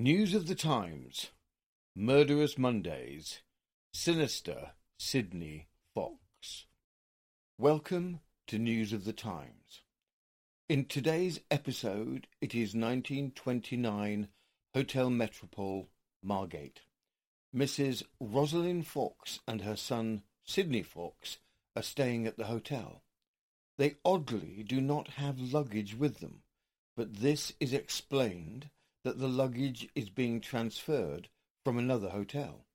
News of the Times, Murderous Mondays, Sinister Sidney Fox. Welcome to News of the Times. In today's episode, it is 1929, Hotel Metropole, Margate. Mrs. Rosalind Fox and her son, Sidney Fox, are staying at the hotel. They oddly do not have luggage with them, but this is explained that the luggage is being transferred from another hotel.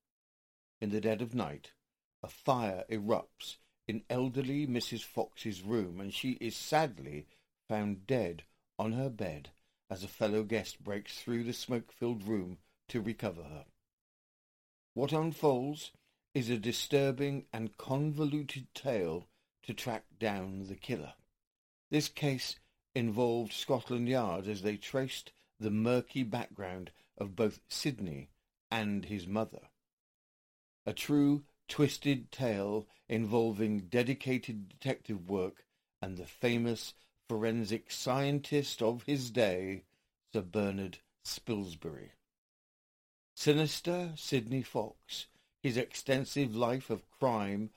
In the dead of night, a fire erupts in elderly Mrs. Fox's room, and she is sadly found dead on her bed as a fellow guest breaks through the smoke-filled room to recover her. What unfolds is a disturbing and convoluted tale to track down the killer. This case involved Scotland Yard as they traced the murky background of both Sidney and his mother. A true, twisted tale involving dedicated detective work and the famous forensic scientist of his day, Sir Bernard Spilsbury. Sinister Sidney Fox, his extensive life of crime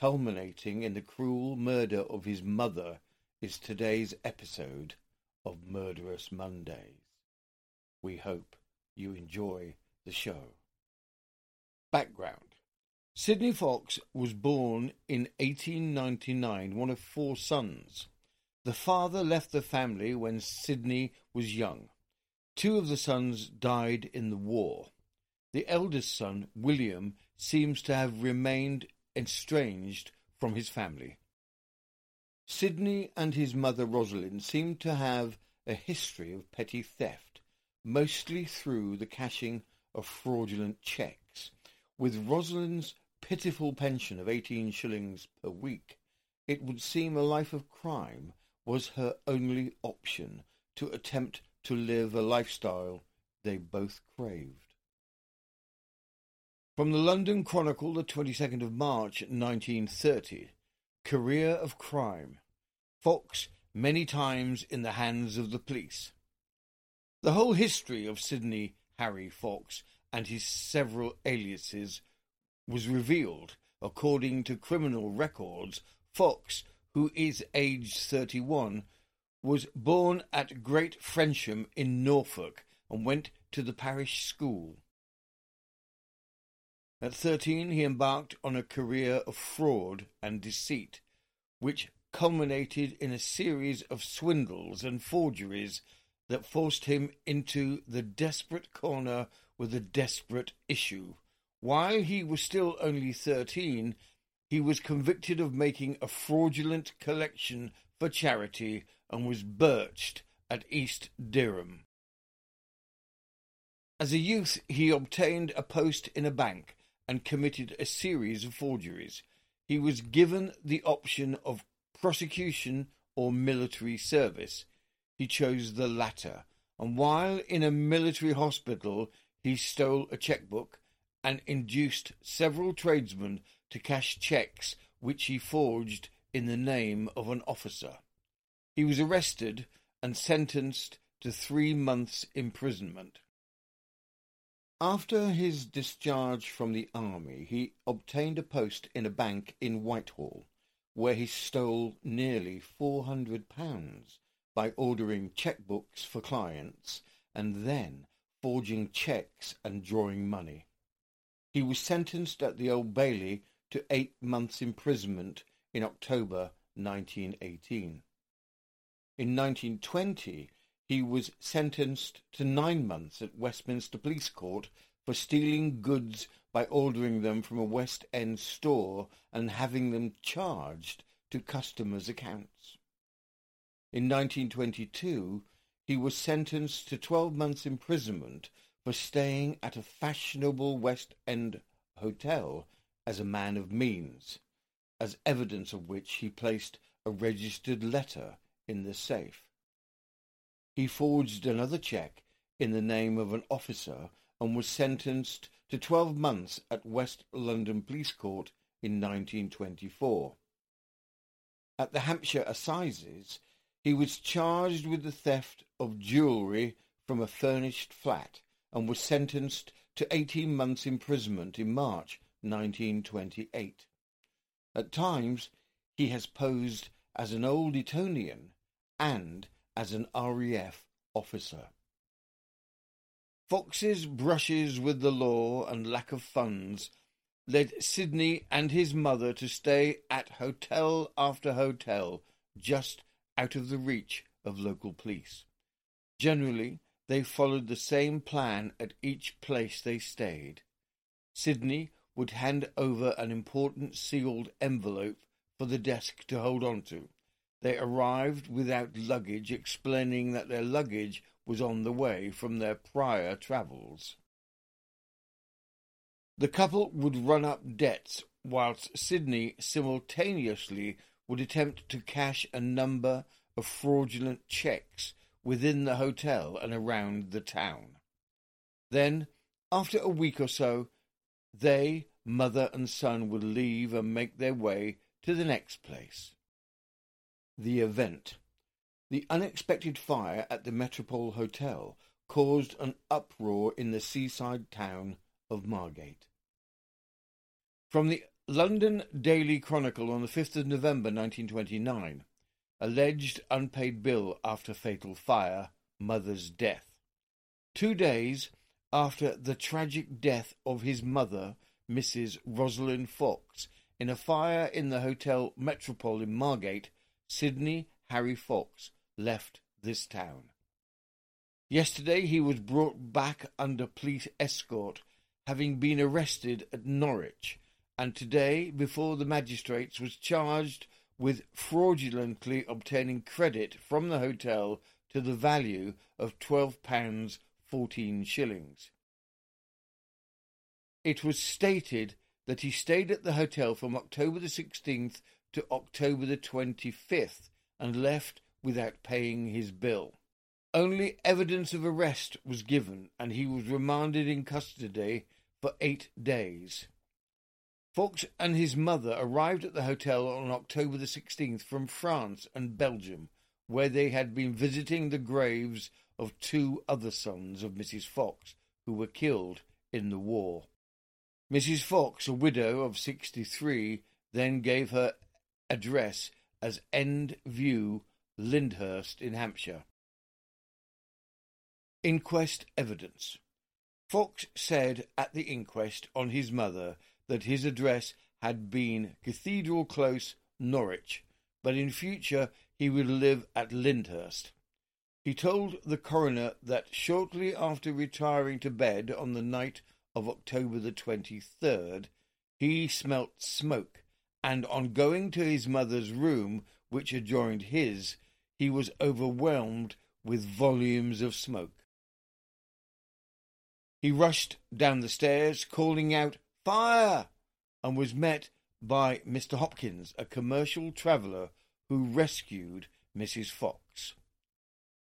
culminating in the cruel murder of his mother, is today's episode of Murderous Mondays. We hope you enjoy the show. Background. Sidney Fox was born in 1899, one of four sons. The father left the family when Sidney was young. Two of the sons died in the war. The eldest son, William, seems to have remained estranged from his family. Sidney and his mother Rosalind seem to have a history of petty theft, mostly through the cashing of fraudulent cheques. With Rosalind's pitiful pension of 18 shillings per week, it would seem a life of crime was her only option to attempt to live a lifestyle they both craved. From the London Chronicle, the 22nd of March, 1930, career of crime. Fox many times in the hands of the police. The whole history of Sidney Harry Fox and his several aliases was revealed. According to criminal records, Fox, who is aged 31, was born at Great Fransham in Norfolk and went to the parish school. At 13, he embarked on a career of fraud and deceit, which culminated in a series of swindles and forgeries that forced him into the desperate corner with a desperate issue. While he was still only 13, he was convicted of making a fraudulent collection for charity and was birched at East Dereham. As a youth, he obtained a post in a bank and committed a series of forgeries. He was given the option of prosecution or military service. He chose the latter, and while in a military hospital, he stole a chequebook and induced several tradesmen to cash cheques which he forged in the name of an officer. He was arrested and sentenced to 3 months' imprisonment. After his discharge from the army, he obtained a post in a bank in Whitehall, where he stole nearly £400. By ordering chequebooks for clients and then forging cheques and drawing money. He was sentenced at the Old Bailey to 8 months' imprisonment in October 1918. In 1920, he was sentenced to 9 months at Westminster Police Court for stealing goods by ordering them from a West End store and having them charged to customers' accounts. In 1922, he was sentenced to 12 months' imprisonment for staying at a fashionable West End hotel as a man of means, as evidence of which he placed a registered letter in the safe. He forged another cheque in the name of an officer and was sentenced to 12 months at West London Police Court in 1924. At the Hampshire Assizes, he was charged with the theft of jewellery from a furnished flat and was sentenced to 18 months' imprisonment in March 1928. At times he has posed as an old Etonian and as an RAF officer. Fox's brushes with the law and lack of funds led Sidney and his mother to stay at hotel after hotel, just out of the reach of local police. Generally, they followed the same plan at each place they stayed. Sidney would hand over an important sealed envelope for the desk to hold on to. They arrived without luggage, explaining that their luggage was on the way from their prior travels. The couple would run up debts, whilst Sidney simultaneously would attempt to cash a number of fraudulent cheques within the hotel and around the town. Then, after a week or so, they, mother and son, would leave and make their way to the next place. The event. The unexpected fire at the Metropole Hotel caused an uproar in the seaside town of Margate. From the London Daily Chronicle on the 5th of November 1929, alleged unpaid bill after fatal fire, mother's death. 2 days after the tragic death of his mother, Mrs. Rosalind Fox, in a fire in the Hotel Metropole in Margate, Sidney Harry Fox left this town. Yesterday he was brought back under police escort, having been arrested at Norwich, and today before the magistrates was charged with fraudulently obtaining credit from the hotel to the value of £12.14. It was stated that he stayed at the hotel from October the 16th to October the 25th and left without paying his bill. Only evidence of arrest was given, and he was remanded in custody for 8 days. Fox and his mother arrived at the hotel on October the 16th from France and Belgium, where they had been visiting the graves of 2 other sons of Mrs. Fox, who were killed in the war. Mrs. Fox, a widow of 63, then gave her address as End View, Lyndhurst in Hampshire. Inquest evidence. Fox said at the inquest on his mother that his address had been Cathedral Close, Norwich, but in future he would live at Lyndhurst. He told the coroner that shortly after retiring to bed on the night of October the 23rd, he smelt smoke, and on going to his mother's room, which adjoined his, he was overwhelmed with volumes of smoke. He rushed down the stairs, calling out, "Fire!" and was met by Mr. Hopkins, a commercial traveller who rescued Mrs. Fox.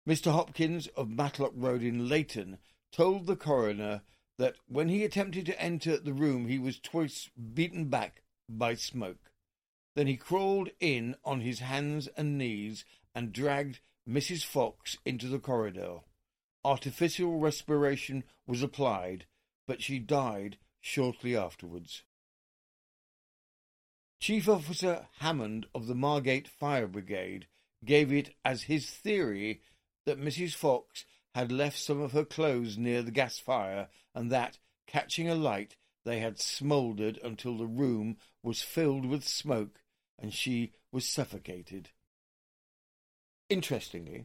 Mr. Hopkins of Matlock Road in Leighton told the coroner that when he attempted to enter the room, he was twice beaten back by smoke. Then he crawled in on his hands and knees and dragged Mrs. Fox into the corridor. Artificial respiration was applied, but she died shortly afterwards. Chief Officer Hammond of the Margate Fire Brigade gave it as his theory that Mrs. Fox had left some of her clothes near the gas fire, and that, catching a light, they had smouldered until the room was filled with smoke and she was suffocated. Interestingly,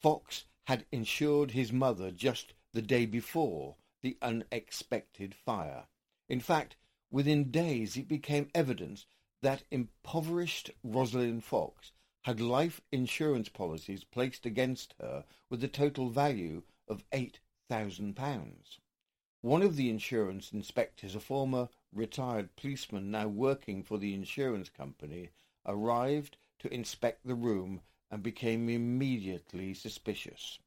Fox had insured his mother just the day before the unexpected fire. In fact, within days it became evident that impoverished Rosalind Fox had life insurance policies placed against her with a total value of £8,000. One of the insurance inspectors, a former retired policeman now working for the insurance company, arrived to inspect the room and became immediately suspicious.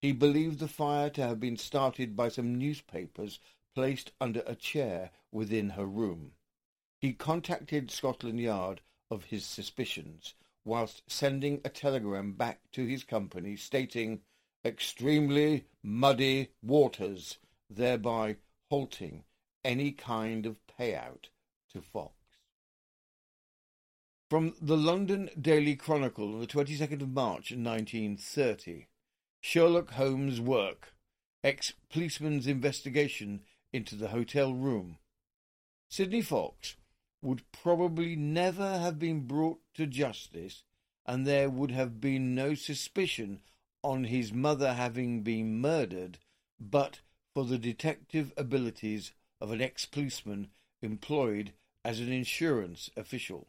He believed the fire to have been started by some newspapers placed under a chair within her room. He contacted Scotland Yard of his suspicions, whilst sending a telegram back to his company stating, "Extremely muddy waters," thereby halting any kind of payout to Fox. From the London Daily Chronicle on the 22nd of March 1930, Sherlock Holmes' work, ex-policeman's investigation into the hotel room. Sidney Fox would probably never have been brought to justice, and there would have been no suspicion on his mother having been murdered, but for the detective abilities of an ex-policeman employed as an insurance official.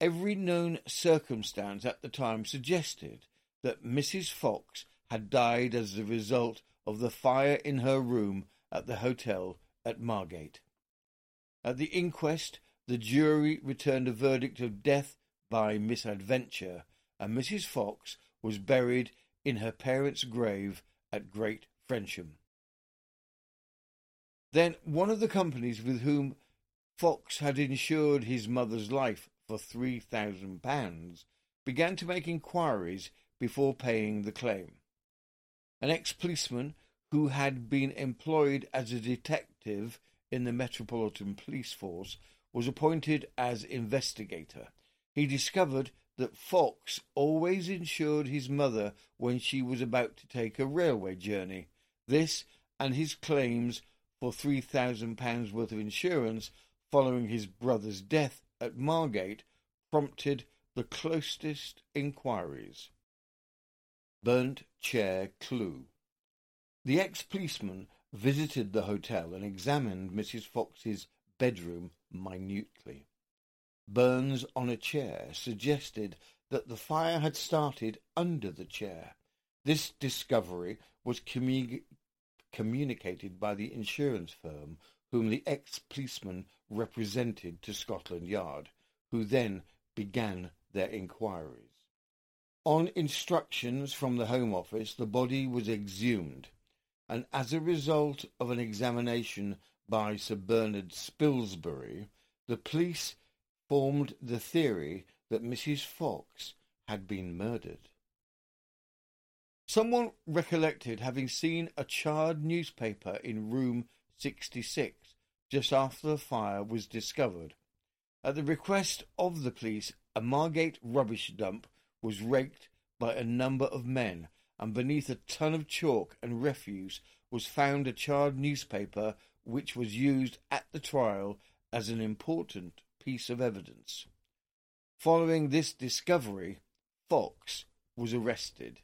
Every known circumstance at the time suggested that Mrs. Fox had died as the result of the fire in her room at the hotel at Margate. At the inquest, the jury returned a verdict of death by misadventure, and Mrs. Fox was buried in her parents' grave at Great Fransham. Then one of the companies with whom Fox had insured his mother's life for £3,000 began to make inquiries before paying the claim. An ex-policeman who had been employed as a detective in the Metropolitan Police Force was appointed as investigator. He discovered that Fox always insured his mother when she was about to take a railway journey. This and his claims for £3,000 worth of insurance following his brother's death at Margate prompted the closest inquiries. Burnt chair clue. The ex-policeman visited the hotel and examined Mrs. Fox's bedroom minutely. Burns on a chair suggested that the fire had started under the chair. This discovery was communicated by the insurance firm whom the ex-policeman represented to Scotland Yard, who then began their inquiries. On instructions from the Home Office, the body was exhumed, and as a result of an examination by Sir Bernard Spilsbury, the police formed the theory that Mrs. Fox had been murdered. Someone recollected having seen a charred newspaper in room 66 just after the fire was discovered. At the request of the police, a Margate rubbish dump was raked by a number of men, and beneath a ton of chalk and refuse was found a charred newspaper which was used at the trial as an important piece of evidence. Following this discovery, Fox was arrested.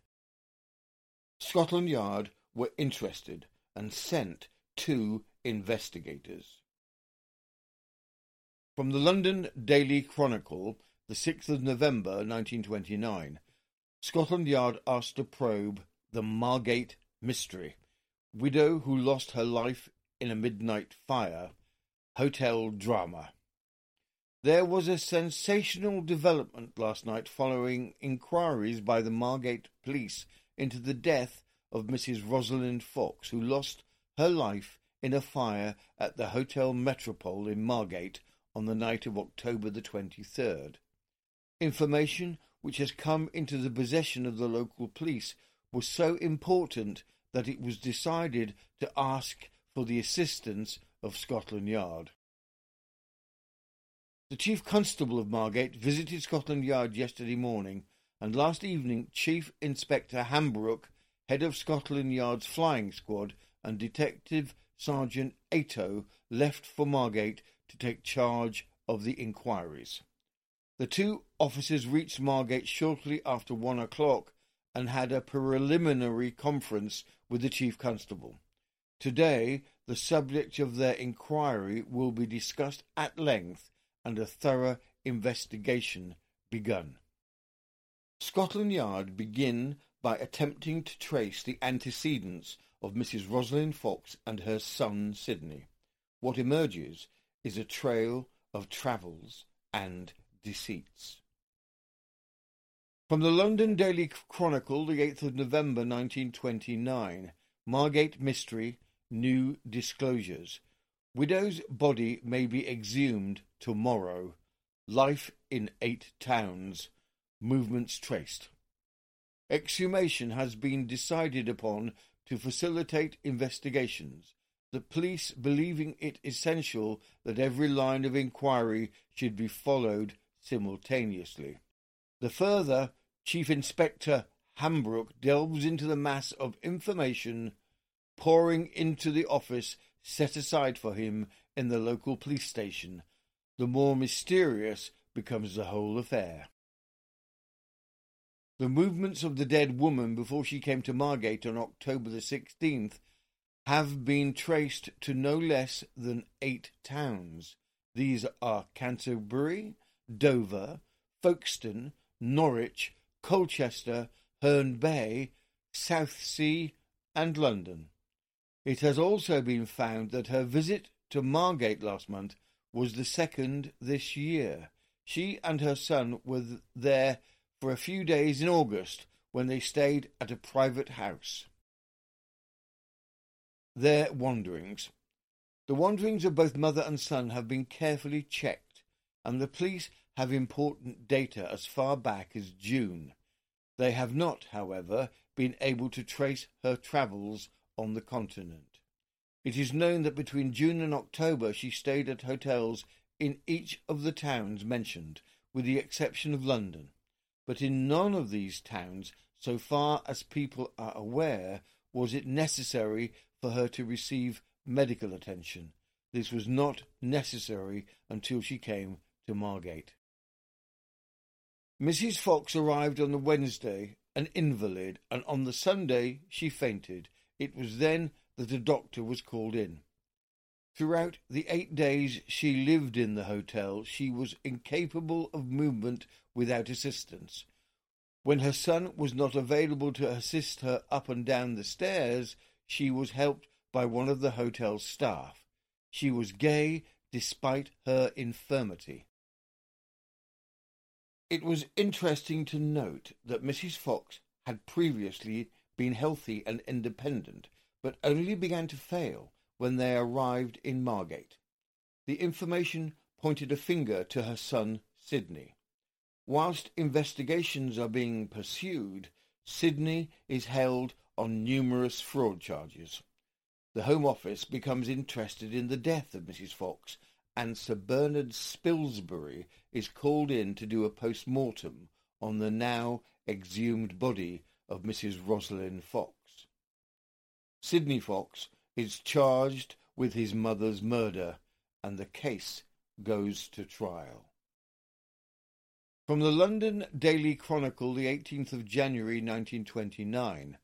Scotland Yard were interested and sent 2 investigators. From the London Daily Chronicle, the 6th of November 1929, Scotland Yard asked to probe the Margate mystery. Widow who lost her life in a midnight fire. Hotel drama. There was a sensational development last night following inquiries by the Margate police into the death of Mrs. Rosalind Fox, who lost her life in a fire at the Hotel Metropole in Margate on the night of October the 23rd. Information which has come into the possession of the local police was so important that it was decided to ask for the assistance of Scotland Yard. The Chief Constable of Margate visited Scotland Yard yesterday morning, and last evening Chief Inspector Hambrook, head of Scotland Yard's flying squad, and Detective Sergeant Ato left for Margate to take charge of the inquiries. The 2 officers reached Margate shortly after 1 o'clock and had a preliminary conference with the Chief Constable. Today, the subject of their inquiry will be discussed at length and a thorough investigation begun. Scotland Yard begin by attempting to trace the antecedents of Mrs. Rosalind Fox and her son Sidney. What emerges is a trail of travels and deceits. From the London Daily Chronicle, the 8th of November 1929, Margate mystery, new disclosures. Widow's body may be exhumed tomorrow. Life in 8 towns. Movements traced. Exhumation has been decided upon to facilitate investigations, the police believing it essential that every line of inquiry should be followed simultaneously. The further Chief Inspector Hambrook delves into the mass of information pouring into the office set aside for him in the local police station, the more mysterious becomes the whole affair. The movements of the dead woman before she came to Margate on October the 16th have been traced to no less than 8 towns. These are Canterbury, Dover, Folkestone, Norwich, Colchester, Herne Bay, Southsea, and London. It has also been found that her visit to Margate last month was the second this year. She and her son were there for a few days in August when they stayed at a private house. Their wanderings. The wanderings of both mother and son have been carefully checked, and the police have important data as far back as June. They have not, however, been able to trace her travels on the continent. It is known that between June and October she stayed at hotels in each of the towns mentioned, with the exception of London. But in none of these towns, so far as people are aware, was it necessary for her to receive medical attention. This was not necessary until she came to Margate. Mrs. Fox arrived on the Wednesday, an invalid, and on the Sunday she fainted. It was then that a doctor was called in. Throughout the 8 days she lived in the hotel, she was incapable of movement without assistance. When her son was not available to assist her up and down the stairs, she was helped by one of the hotel's staff. She was gay despite her infirmity. It was interesting to note that Mrs. Fox had previously been healthy and independent, but only began to fail when they arrived in Margate. The information pointed a finger to her son, Sidney. Whilst investigations are being pursued, Sidney is held on numerous fraud charges. The Home Office becomes interested in the death of Mrs. Fox, and Sir Bernard Spilsbury is called in to do a post-mortem on the now exhumed body of Mrs. Rosalind Fox. Sidney Fox is charged with his mother's murder, and the case goes to trial. From the London Daily Chronicle, the 18th of January 1929,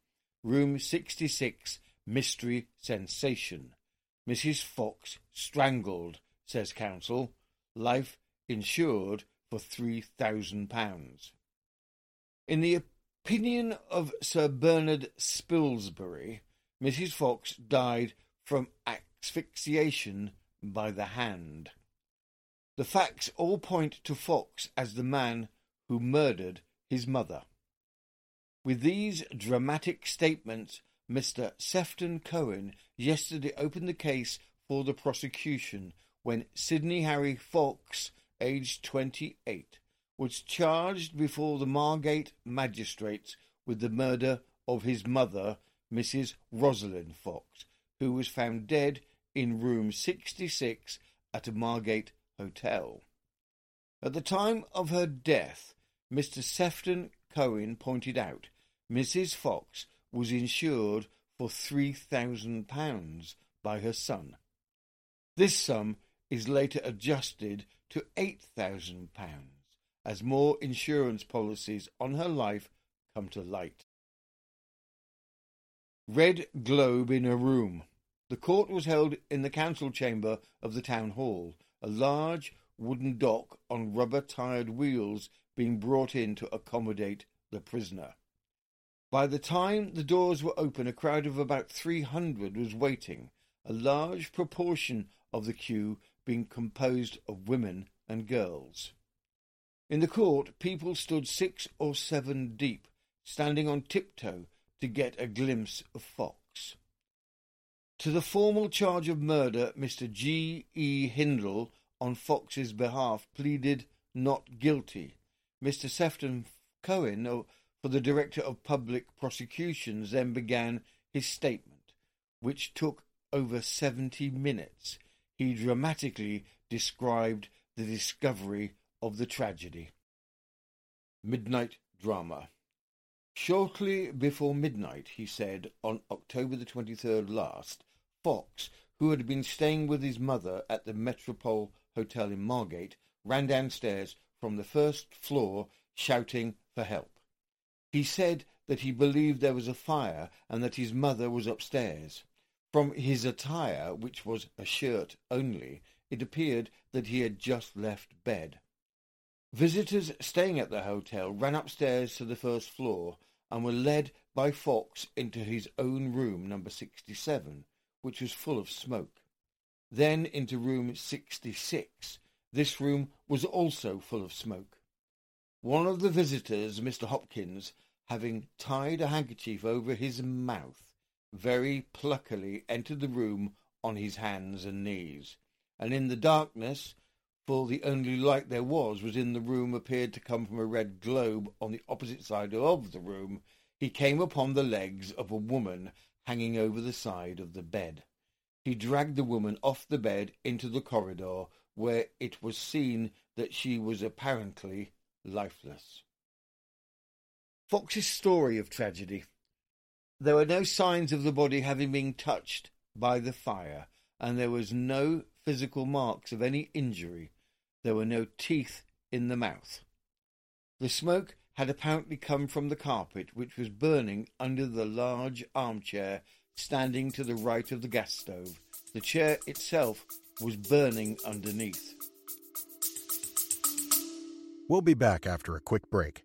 Room 66, Mystery Sensation. Mrs. Fox strangled, says counsel. Life insured for £3,000. In the opinion of Sir Bernard Spilsbury, Mrs. Fox died from asphyxiation by the hand. The facts all point to Fox as the man who murdered his mother. With these dramatic statements, Mr. Sefton Cohen yesterday opened the case for the prosecution when Sidney Harry Fox, aged 28, was charged before the Margate magistrates with the murder of his mother, Mrs. Rosalind Fox, who was found dead in room 66 at a Margate hotel. At the time of her death, Mr. Sefton Cohen pointed out Mrs. Fox was insured for £3,000 by her son. This sum is later adjusted to £8,000 as more insurance policies on her life come to light. Red globe in a room. The court was held in the council chamber of the town hall, a large wooden dock on rubber-tired wheels being brought in to accommodate the prisoner. By the time the doors were open, a crowd of about 300 was waiting, a large proportion of the queue being composed of women and girls. In the court, people stood 6 or 7 deep, standing on tiptoe, to get a glimpse of Fox. To the formal charge of murder, Mr. G. E. Hindle, on Fox's behalf, pleaded not guilty. Mr. Sefton Cohen, for the Director of Public Prosecutions, then began his statement, which took over 70 minutes, he dramatically described the discovery of the tragedy. Midnight Drama. Shortly before midnight, he said, on October the 23rd last, Fox, who had been staying with his mother at the Metropole Hotel in Margate, ran downstairs from the first floor, shouting for help. He said that he believed there was a fire and that his mother was upstairs. From his attire, which was a shirt only, it appeared that he had just left bed. Visitors staying at the hotel ran upstairs to the first floor and were led by Fox into his own room, number 67, which was full of smoke. Then into room 66. This room was also full of smoke. One of the visitors, Mr. Hopkins, having tied a handkerchief over his mouth, very pluckily entered the room on his hands and knees, and in the darkness, for the only light there was in the room, appeared to come from a red globe on the opposite side of the room, he came upon the legs of a woman hanging over the side of the bed. He dragged the woman off the bed into the corridor, where it was seen that she was apparently lifeless. Fox's story of tragedy. There were no signs of the body having been touched by the fire, and there was no physical marks of any injury. There were no teeth in the mouth. The smoke had apparently come from the carpet, which was burning under the large armchair standing to the right of the gas stove. The chair itself was burning underneath. We'll be back after a quick break.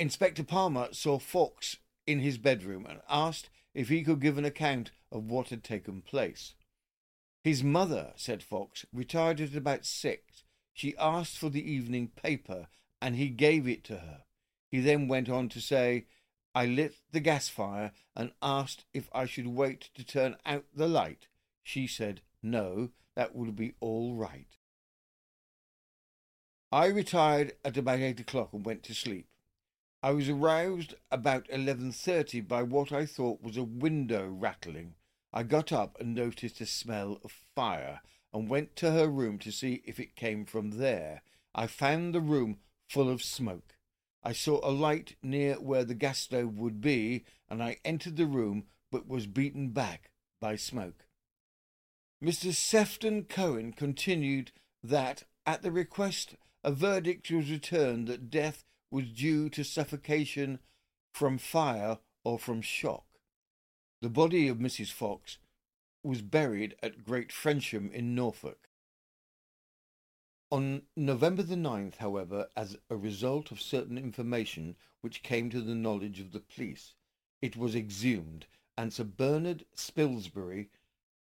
Inspector Palmer saw Fox in his bedroom and asked if he could give an account of what had taken place. His mother, said Fox, retired at about 6. She asked for the evening paper, and he gave it to her. He then went on to say, I lit the gas fire and asked if I should wait to turn out the light. She said, no, that would be all right. I retired at about 8 o'clock and went to sleep. I was aroused about 11:30 by what I thought was a window rattling. I got up and noticed a smell of fire and went to her room to see if it came from there. I found the room full of smoke. I saw a light near where the gas stove would be, and I entered the room but was beaten back by smoke. Mr. Sefton Cohen continued that, at the request, a verdict was returned that death was due to suffocation from fire or from shock. The body of Mrs. Fox was buried at Great Fransham in Norfolk. On November the 9th, however, as a result of certain information which came to the knowledge of the police, it was exhumed, and Sir Bernard Spilsbury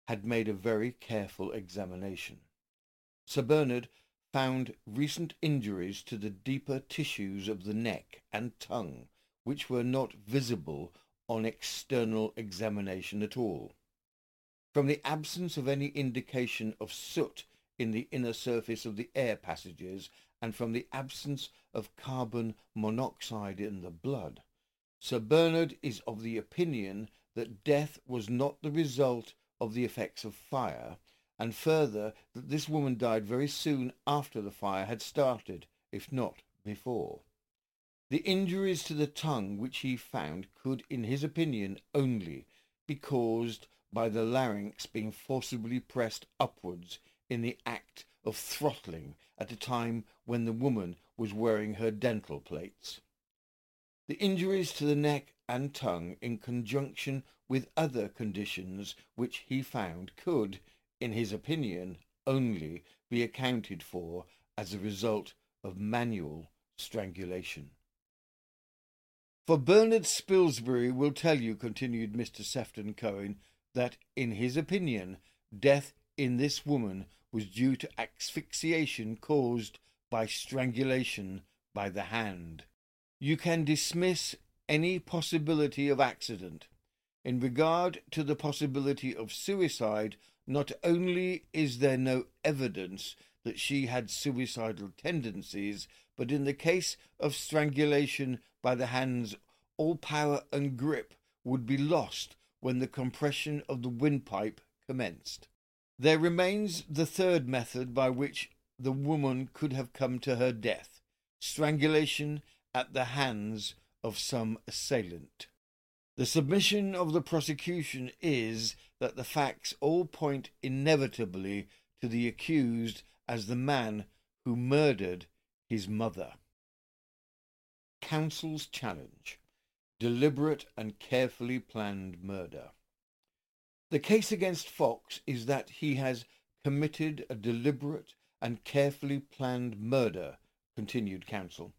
had made a very careful examination. Sir Bernard found recent injuries to the deeper tissues of the neck and tongue, which were not visible on external examination at all. From the absence of any indication of soot in the inner surface of the air passages, and from the absence of carbon monoxide in the blood, Sir Bernard is of the opinion that death was not the result of the effects of fire, and further, that this woman died very soon after the fire had started, if not before. The injuries to the tongue which he found could, in his opinion, only be caused by the larynx being forcibly pressed upwards in the act of throttling at a time when the woman was wearing her dental plates. The injuries to the neck and tongue, in conjunction with other conditions which he found, could, in his opinion, only be accounted for as a result of manual strangulation. For Bernard Spilsbury will tell you, continued Mr. Sefton Cohen, that, in his opinion, death in this woman was due to asphyxiation caused by strangulation by the hand. You can dismiss any possibility of accident. In regard to the possibility of suicide, not only is there no evidence that she had suicidal tendencies, but in the case of strangulation by the hands, all power and grip would be lost when the compression of the windpipe commenced. There remains the third method by which the woman could have come to her death, strangulation at the hands of some assailant. The submission of the prosecution is that the facts all point inevitably to the accused as the man who murdered his mother. Counsel's challenge: deliberate and carefully planned murder. The case against Fox is that he has committed a deliberate and carefully planned murder, continued counsel.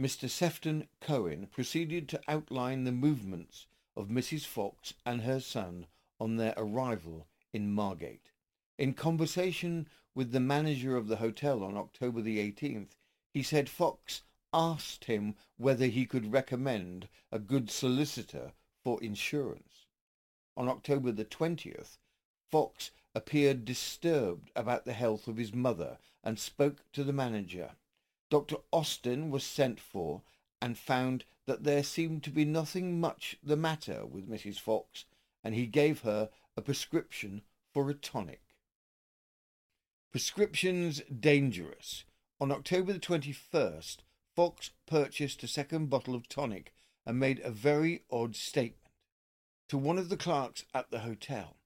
Mr. Sefton Cohen proceeded to outline the movements of Mrs. Fox and her son on their arrival in Margate. In conversation with the manager of the hotel on October the 18th, he said Fox asked him whether he could recommend a good solicitor for insurance. On October the 20th, Fox appeared disturbed about the health of his mother and spoke to the manager. Dr. Austin was sent for and found that there seemed to be nothing much the matter with Mrs. Fox, and he gave her a prescription for a tonic. Prescriptions dangerous. On October the 21st, Fox purchased a second bottle of tonic and made a very odd statement to one of the clerks at the hotel.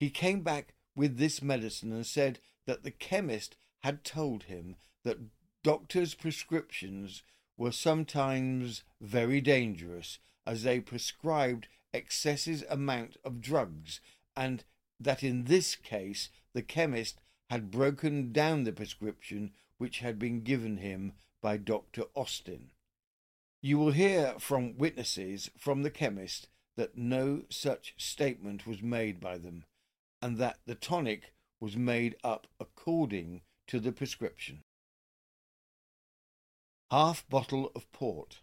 He came back with this medicine and said that the chemist had told him that doctors' prescriptions were sometimes very dangerous, as they prescribed excessive amount of drugs, and that in this case the chemist had broken down the prescription which had been given him by Dr. Austin. You will hear from witnesses from the chemist that no such statement was made by them, and that the tonic was made up according to the prescription. Half bottle of port.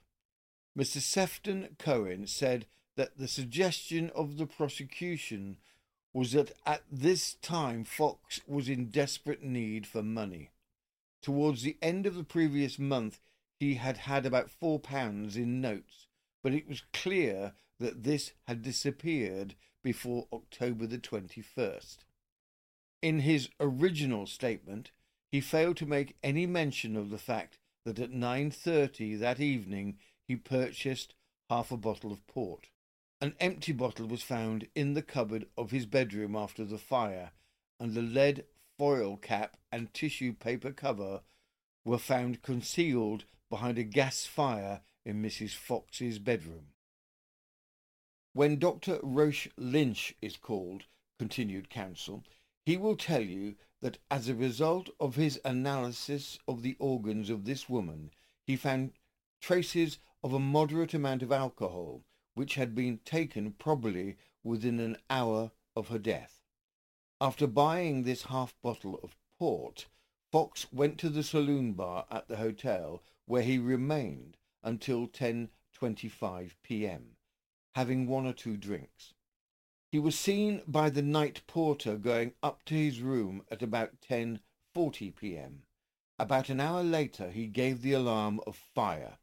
Mr. Sefton Cohen said that the suggestion of the prosecution was that at this time Fox was in desperate need for money. Towards the end of the previous month he had had about £4 in notes, but it was clear that this had disappeared before October the 21st. In his original statement he failed to make any mention of the fact that at 9:30 that evening he purchased half a bottle of port. An empty bottle was found in the cupboard of his bedroom after the fire, and the lead foil cap and tissue paper cover were found concealed behind a gas fire in Mrs. Fox's bedroom. When Dr. Roche Lynch is called, continued counsel, he will tell you that as a result of his analysis of the organs of this woman, he found traces of a moderate amount of alcohol, which had been taken probably within an hour of her death. After buying this half-bottle of port, Fox went to the saloon bar at the hotel, where he remained until 10:25 p.m., having one or two drinks. He was seen by the night porter going up to his room at about 10:40 p.m. About an hour later he gave the alarm of fire,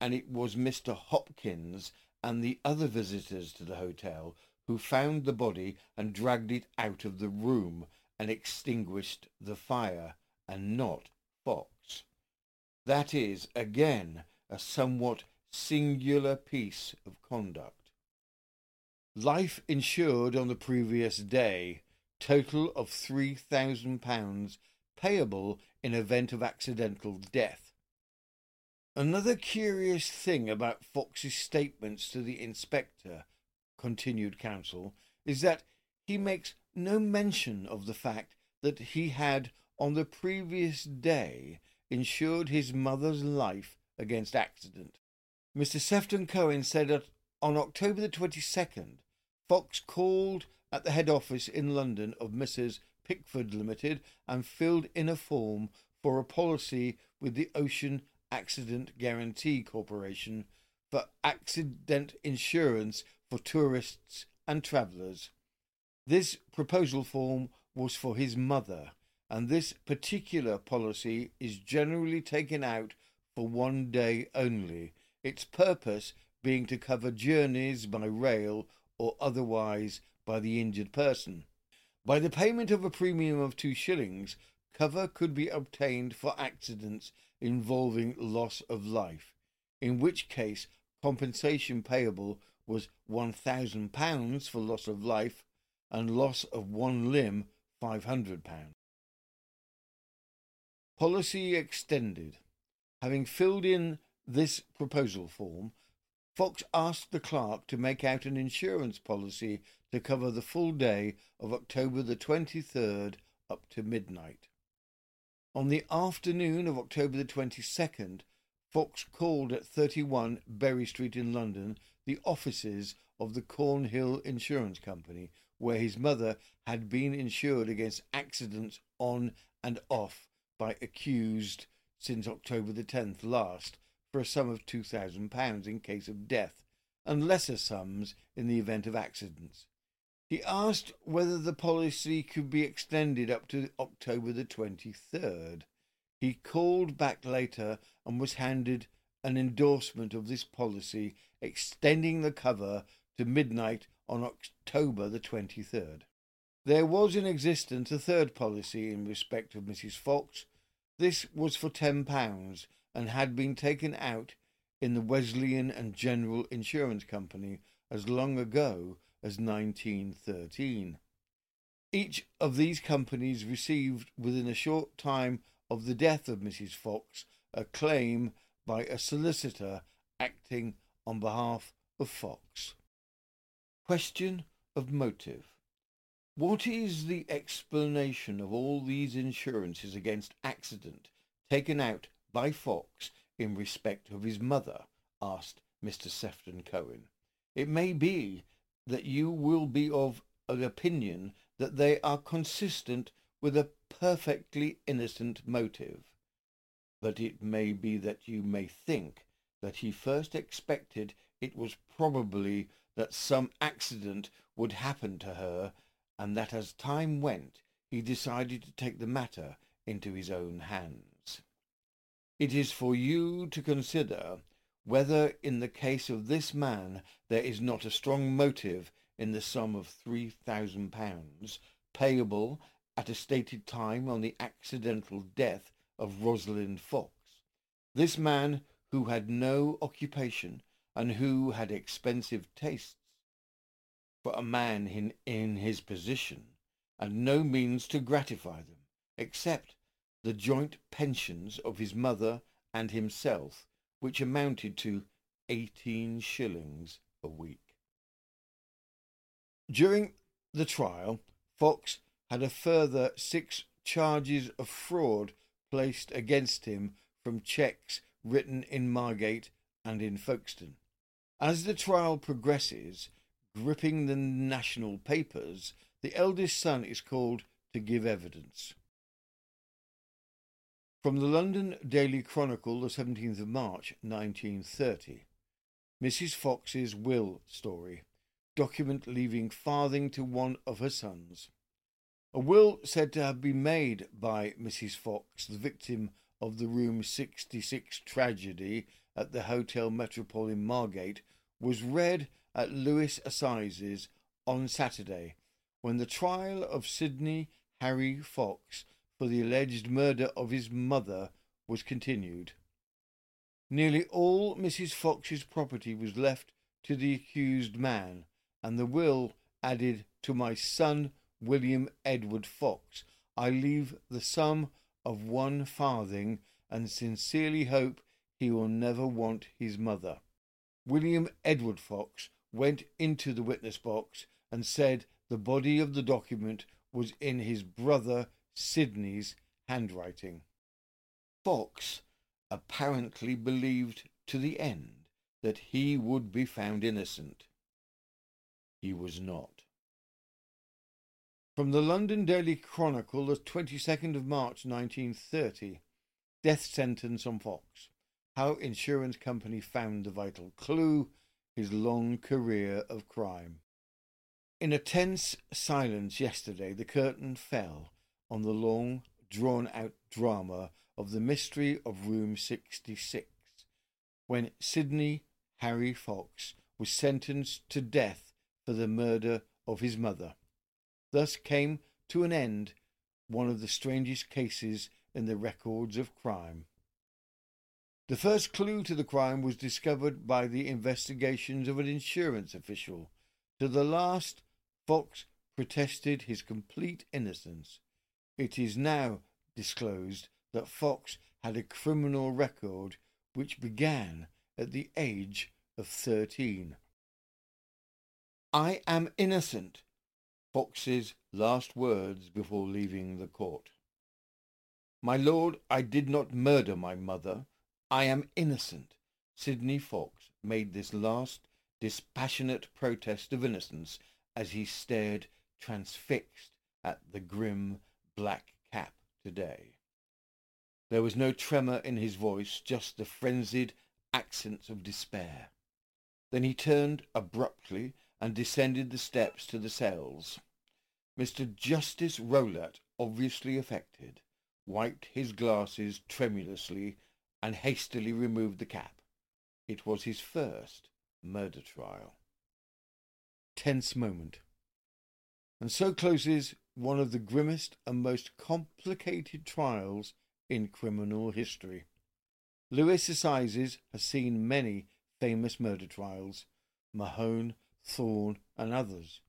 and it was Mr. Hopkins and the other visitors to the hotel who found the body and dragged it out of the room and extinguished the fire, and not Fox. That is, again, a somewhat singular piece of conduct. Life insured on the previous day, total of £3,000 payable in event of accidental death. Another curious thing about Fox's statements to the inspector, continued counsel, is that he makes no mention of the fact that he had, on the previous day, insured his mother's life against accident. Mr. Sefton Cohen said that on October the 22nd, Fox called at the head office in London of Mrs. Pickford Limited and filled in a form for a policy with the Ocean Accident Guarantee Corporation for accident insurance for tourists and travellers. This proposal form was for his mother, and this particular policy is generally taken out for one day only, its purpose being to cover journeys by rail or otherwise by the injured person. By the payment of a premium of 2 shillings, cover could be obtained for accidents involving loss of life, in which case compensation payable was £1,000 for loss of life and loss of one limb £500. Policy extended. Having filled in this proposal form, Fox asked the clerk to make out an insurance policy to cover the full day of October the 23rd up to midnight. On the afternoon of October the 22nd, Fox called at 31 Berry Street in London, the offices of the Cornhill Insurance Company, where his mother had been insured against accidents on and off by accused since October the 10th last, for a sum of £2,000 in case of death, and lesser sums in the event of accidents. He asked whether the policy could be extended up to October the 23rd. He called back later and was handed an endorsement of this policy, extending the cover to midnight on October the 23rd. There was in existence a third policy in respect of Mrs. Fox. This was for £10, and had been taken out in the Wesleyan and General Insurance Company as long ago as 1913. Each of these companies received within a short time of the death of Mrs. Fox a claim by a solicitor acting on behalf of Fox. Question of motive. What is the explanation of all these insurances against accident taken out by Fox in respect of his mother? asked Mr. Sefton Cohen. It may be that you will be of an opinion that they are consistent with a perfectly innocent motive, but it may be that you may think that he first expected it was probably that some accident would happen to her, and that as time went he decided to take the matter into his own hands. It is for you to consider whether in the case of this man there is not a strong motive in the sum of £3,000 payable at a stated time on the accidental death of Rosalind Fox. This man, who had no occupation and who had expensive tastes for a man in his position, and no means to gratify them except the joint pensions of his mother and himself, which amounted to 18 shillings a week. During the trial, Fox had a further 6 charges of fraud placed against him from cheques written in Margate and in Folkestone. As the trial progresses, gripping the national papers, the eldest son is called to give evidence. From the London Daily Chronicle, the 17th of March, 1930. Mrs. Fox's will story. Document leaving farthing to one of her sons. A will said to have been made by Mrs. Fox, the victim of the Room 66 tragedy at the Hotel Metropole in Margate, was read at Lewes Assizes on Saturday, when the trial of Sidney Harry Fox for the alleged murder of his mother was continued. Nearly all Mrs. Fox's property was left to the accused man, and the will added, "To my son, William Edward Fox, I leave the sum of 1 farthing, and sincerely hope he will never want his mother." William Edward Fox went into the witness box and said the body of the document was in his brother Sidney's handwriting. Fox, apparently believed to the end that he would be found innocent. He was not. From the London Daily Chronicle, the 22nd of March 1930, death sentence on Fox. How insurance company found the vital clue, his long career of crime. In a tense silence yesterday, the curtain fell on the long, drawn-out drama of the mystery of Room 66, when Sidney Harry Fox was sentenced to death for the murder of his mother. Thus came to an end one of the strangest cases in the records of crime. The first clue to the crime was discovered by the investigations of an insurance official. To the last, Fox protested his complete innocence. It is now disclosed that Fox had a criminal record which began at the age of 13. "I am innocent," Fox's last words before leaving the court. "My lord, I did not murder my mother. I am innocent." Sidney Fox made this last dispassionate protest of innocence as he stared transfixed at the grim black cap today. There was no tremor in his voice, just the frenzied accents of despair. Then he turned abruptly and descended the steps to the cells. Mr. Justice Rowlatt, obviously affected, wiped his glasses tremulously and hastily removed the cap. It was his first murder trial. Tense moment. And so closes one of the grimmest and most complicated trials in criminal history. Lewes Assizes has seen many famous murder trials, Mahone, Thorne, and others,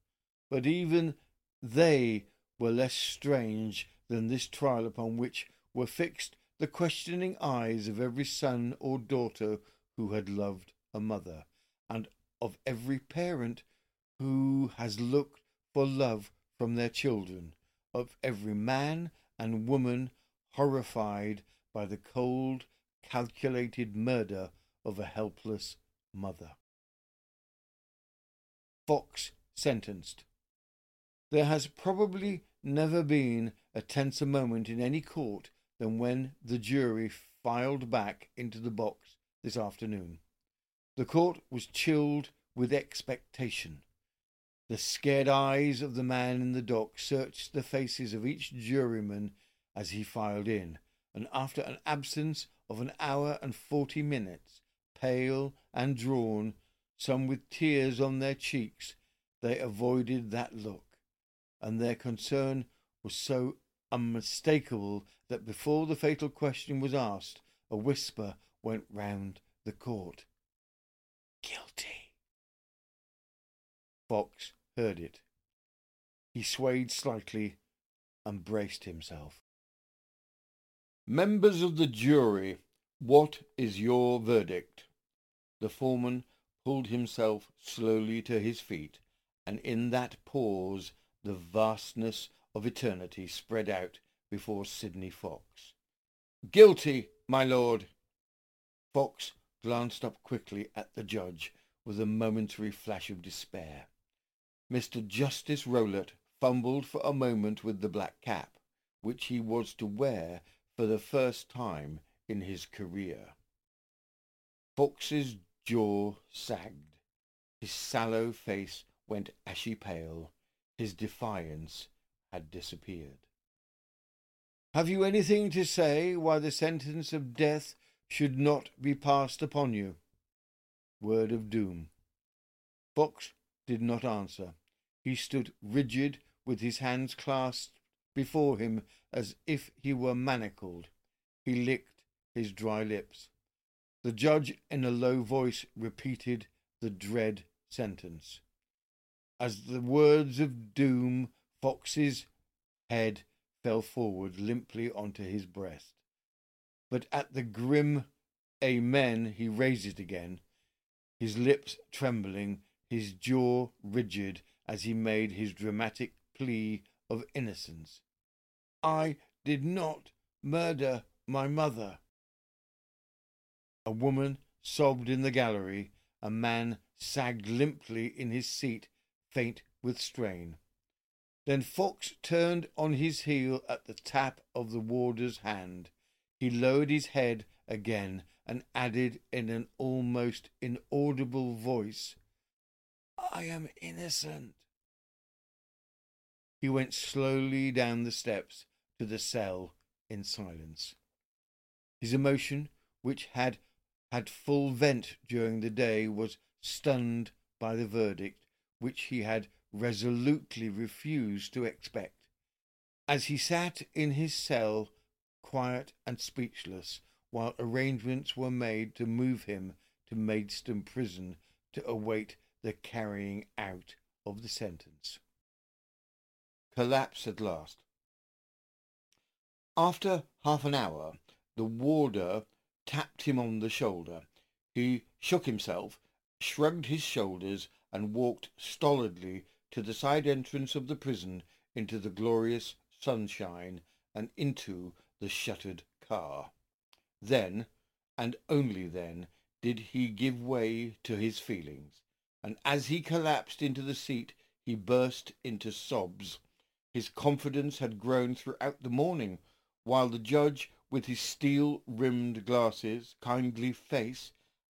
but even they were less strange than this trial upon which were fixed the questioning eyes of every son or daughter who had loved a mother, and of every parent who has looked for love from their children, of every man and woman horrified by the cold, calculated murder of a helpless mother. Fox sentenced. There has probably never been a tenser moment in any court than when the jury filed back into the box this afternoon. The court was chilled with expectation. The scared eyes of the man in the dock searched the faces of each juryman as he filed in, and after an absence of an hour and 40 minutes, pale and drawn, some with tears on their cheeks, they avoided that look, and their concern was so unmistakable that before the fatal question was asked, a whisper went round the court. "Guilty." Fox heard it. He swayed slightly and braced himself. "Members of the jury, what is your verdict?" The foreman pulled himself slowly to his feet, and in that pause the vastness of eternity spread out before Sidney Fox. "Guilty, my lord." Fox glanced up quickly at the judge with a momentary flash of despair. Mr. Justice Rowlatt fumbled for a moment with the black cap, which he was to wear for the first time in his career. Fox's jaw sagged. His sallow face went ashy pale. His defiance had disappeared. "Have you anything to say why the sentence of death should not be passed upon you?" Word of doom. Fox did not answer. He stood rigid with his hands clasped before him as if he were manacled. He licked his dry lips. The judge in a low voice repeated the dread sentence. As the words of doom, Fox's head fell forward limply onto his breast. But at the grim amen, he raised it again, his lips trembling, his jaw rigid as he made his dramatic plea of innocence. "I did not murder my mother." A woman sobbed in the gallery. A man sagged limply in his seat, faint with strain. Then Fox turned on his heel at the tap of the warder's hand. He lowered his head again and added in an almost inaudible voice, "I am innocent." He went slowly down the steps to the cell in silence. His emotion, which had full vent during the day, was stunned by the verdict, which he had resolutely refused to expect. As he sat in his cell, quiet and speechless, while arrangements were made to move him to Maidstone Prison to await the carrying out of the sentence. Collapse at last. After half an hour, the warder tapped him on the shoulder. He shook himself, shrugged his shoulders, and walked stolidly to the side entrance of the prison, into the glorious sunshine, and into the shuttered car. Then, and only then, did he give way to his feelings, and as he collapsed into the seat, he burst into sobs. His confidence had grown throughout the morning, while the judge, with his steel-rimmed glasses, kindly face,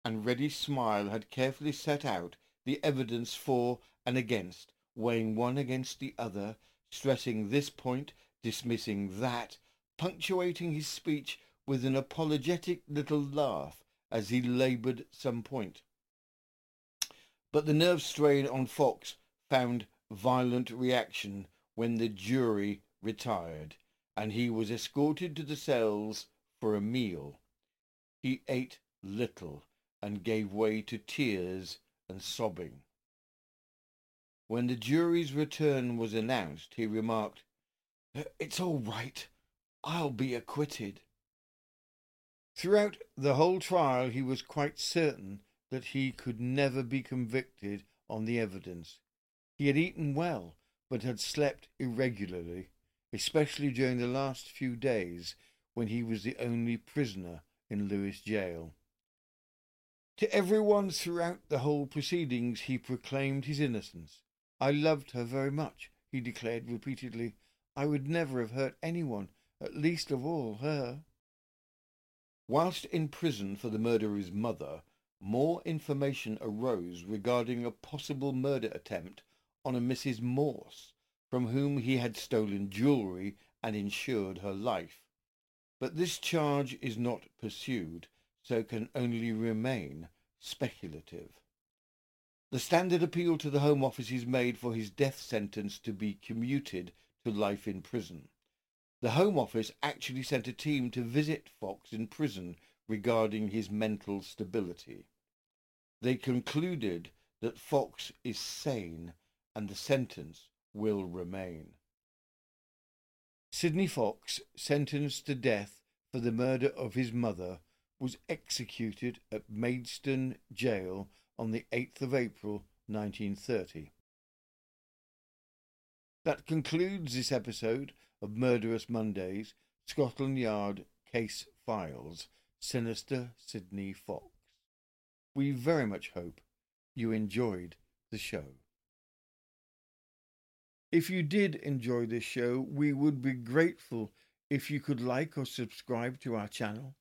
and ready smile, had carefully set out the evidence for and against, weighing one against the other, stressing this point, dismissing that, punctuating his speech with an apologetic little laugh as he laboured some point. But the nerve strain on Fox found violent reaction when the jury retired, and he was escorted to the cells for a meal. He ate little and gave way to tears and sobbing. When the jury's return was announced, he remarked, "It's all right. I'll be acquitted." Throughout the whole trial, he was quite certain that he could never be convicted on the evidence. He had eaten well, but had slept irregularly, especially during the last few days when he was the only prisoner in Lewes Jail. To everyone throughout the whole proceedings he proclaimed his innocence. "I loved her very much," he declared repeatedly. "I would never have hurt anyone, at least of all her." Whilst in prison for the murder of his mother, more information arose regarding a possible murder attempt on a Mrs. Morse, from whom he had stolen jewellery and insured her life. But this charge is not pursued, so can only remain speculative. The standard appeal to the Home Office is made for his death sentence to be commuted to life in prison. The Home Office actually sent a team to visit Fox in prison regarding his mental stability. They concluded that Fox is sane and the sentence will remain. Sidney Fox, sentenced to death for the murder of his mother, was executed at Maidstone Jail on the 8th of April 1930. That concludes this episode of Murderous Mondays, Scotland Yard Case Files, Sinister Sidney Fox. We very much hope you enjoyed the show. If you did enjoy this show, we would be grateful if you could like or subscribe to our channel.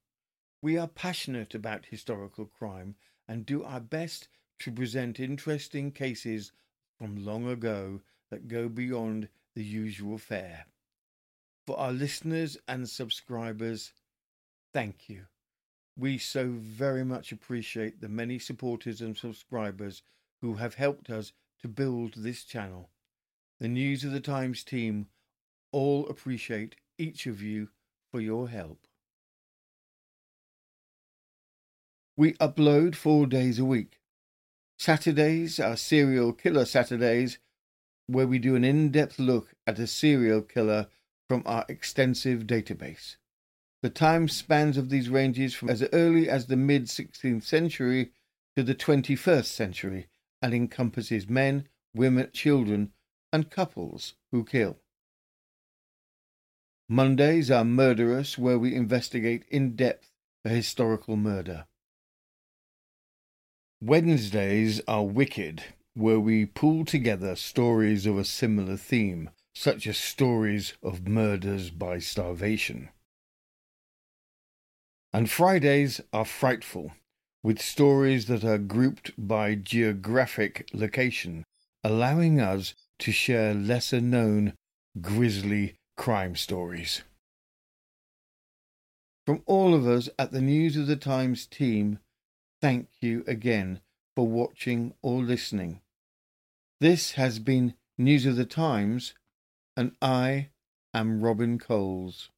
We are passionate about historical crime and do our best to present interesting cases from long ago that go beyond the usual fare. For our listeners and subscribers, thank you. We so very much appreciate the many supporters and subscribers who have helped us to build this channel. The News of the Times team all appreciate each of you for your help. We upload 4 days a week. Saturdays are Serial Killer Saturdays, where we do an in-depth look at a serial killer from our extensive database. The time spans of these ranges from as early as the mid-16th century to the 21st century and encompasses men, women, children and couples who kill. Mondays are Murderous, where we investigate in depth a historical murder. Wednesdays are wicked, where we pull together stories of a similar theme, such as stories of murders by starvation. And Fridays are frightful, with stories that are grouped by geographic location, allowing us to share lesser-known, grisly crime stories. From all of us at the News of the Times team, thank you again for watching or listening. This has been News of the Times, and I am Robin Coles.